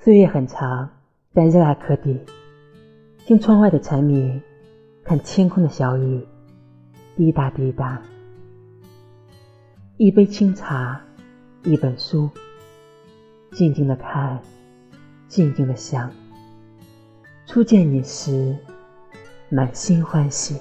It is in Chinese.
岁月很长，在热爱科地，听窗外的蝉鸣，看天空的小雨滴答滴答。一杯清茶，一本书，静静的看，静静的想，初见你时满心欢喜。